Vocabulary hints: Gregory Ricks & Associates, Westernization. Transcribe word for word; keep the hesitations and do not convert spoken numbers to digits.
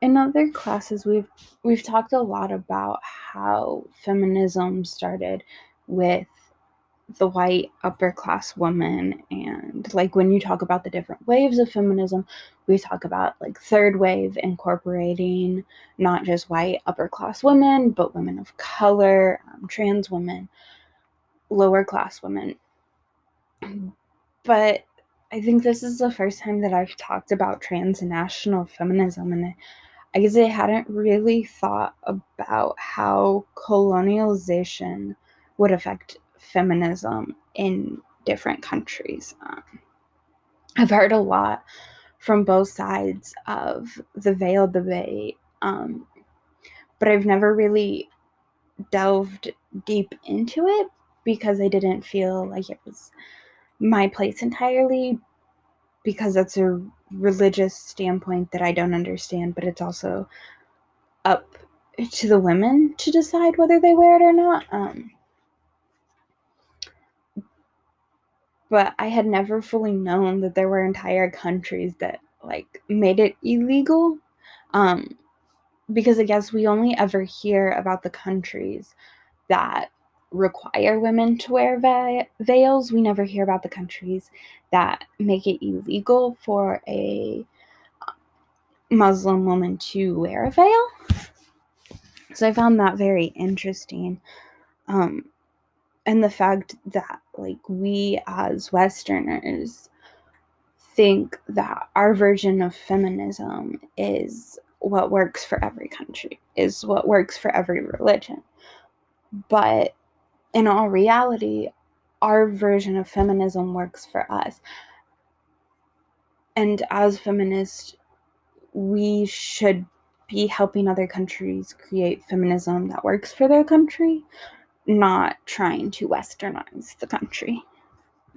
In other classes, we've we've talked a lot about how feminism started with the white upper class woman, and like when you talk about the different waves of feminism, we talk about like third wave incorporating not just white upper class women, but women of color, um, trans women, lower class women. But I think this is the first time that I've talked about transnational feminism, and I guess I hadn't really thought about how colonialization would affect feminism in different countries. Um, I've heard a lot from both sides of the veil debate, um, but I've never really delved deep into it because I didn't feel like it was my place entirely, because that's a religious standpoint that I don't understand, but it's also up to the women to decide whether they wear it or not. Um, but I had never fully known that there were entire countries that like made it illegal, um, because I guess we only ever hear about the countries that require women to wear va- veils. We never hear about the countries that make it illegal for a Muslim woman to wear a veil. So I found that very interesting. Um, and the fact that like we as Westerners think that our version of feminism is what works for every country, is what works for every religion. But in all reality, our version of feminism works for us. And as feminists, we should be helping other countries create feminism that works for their country, not trying to Westernize the country.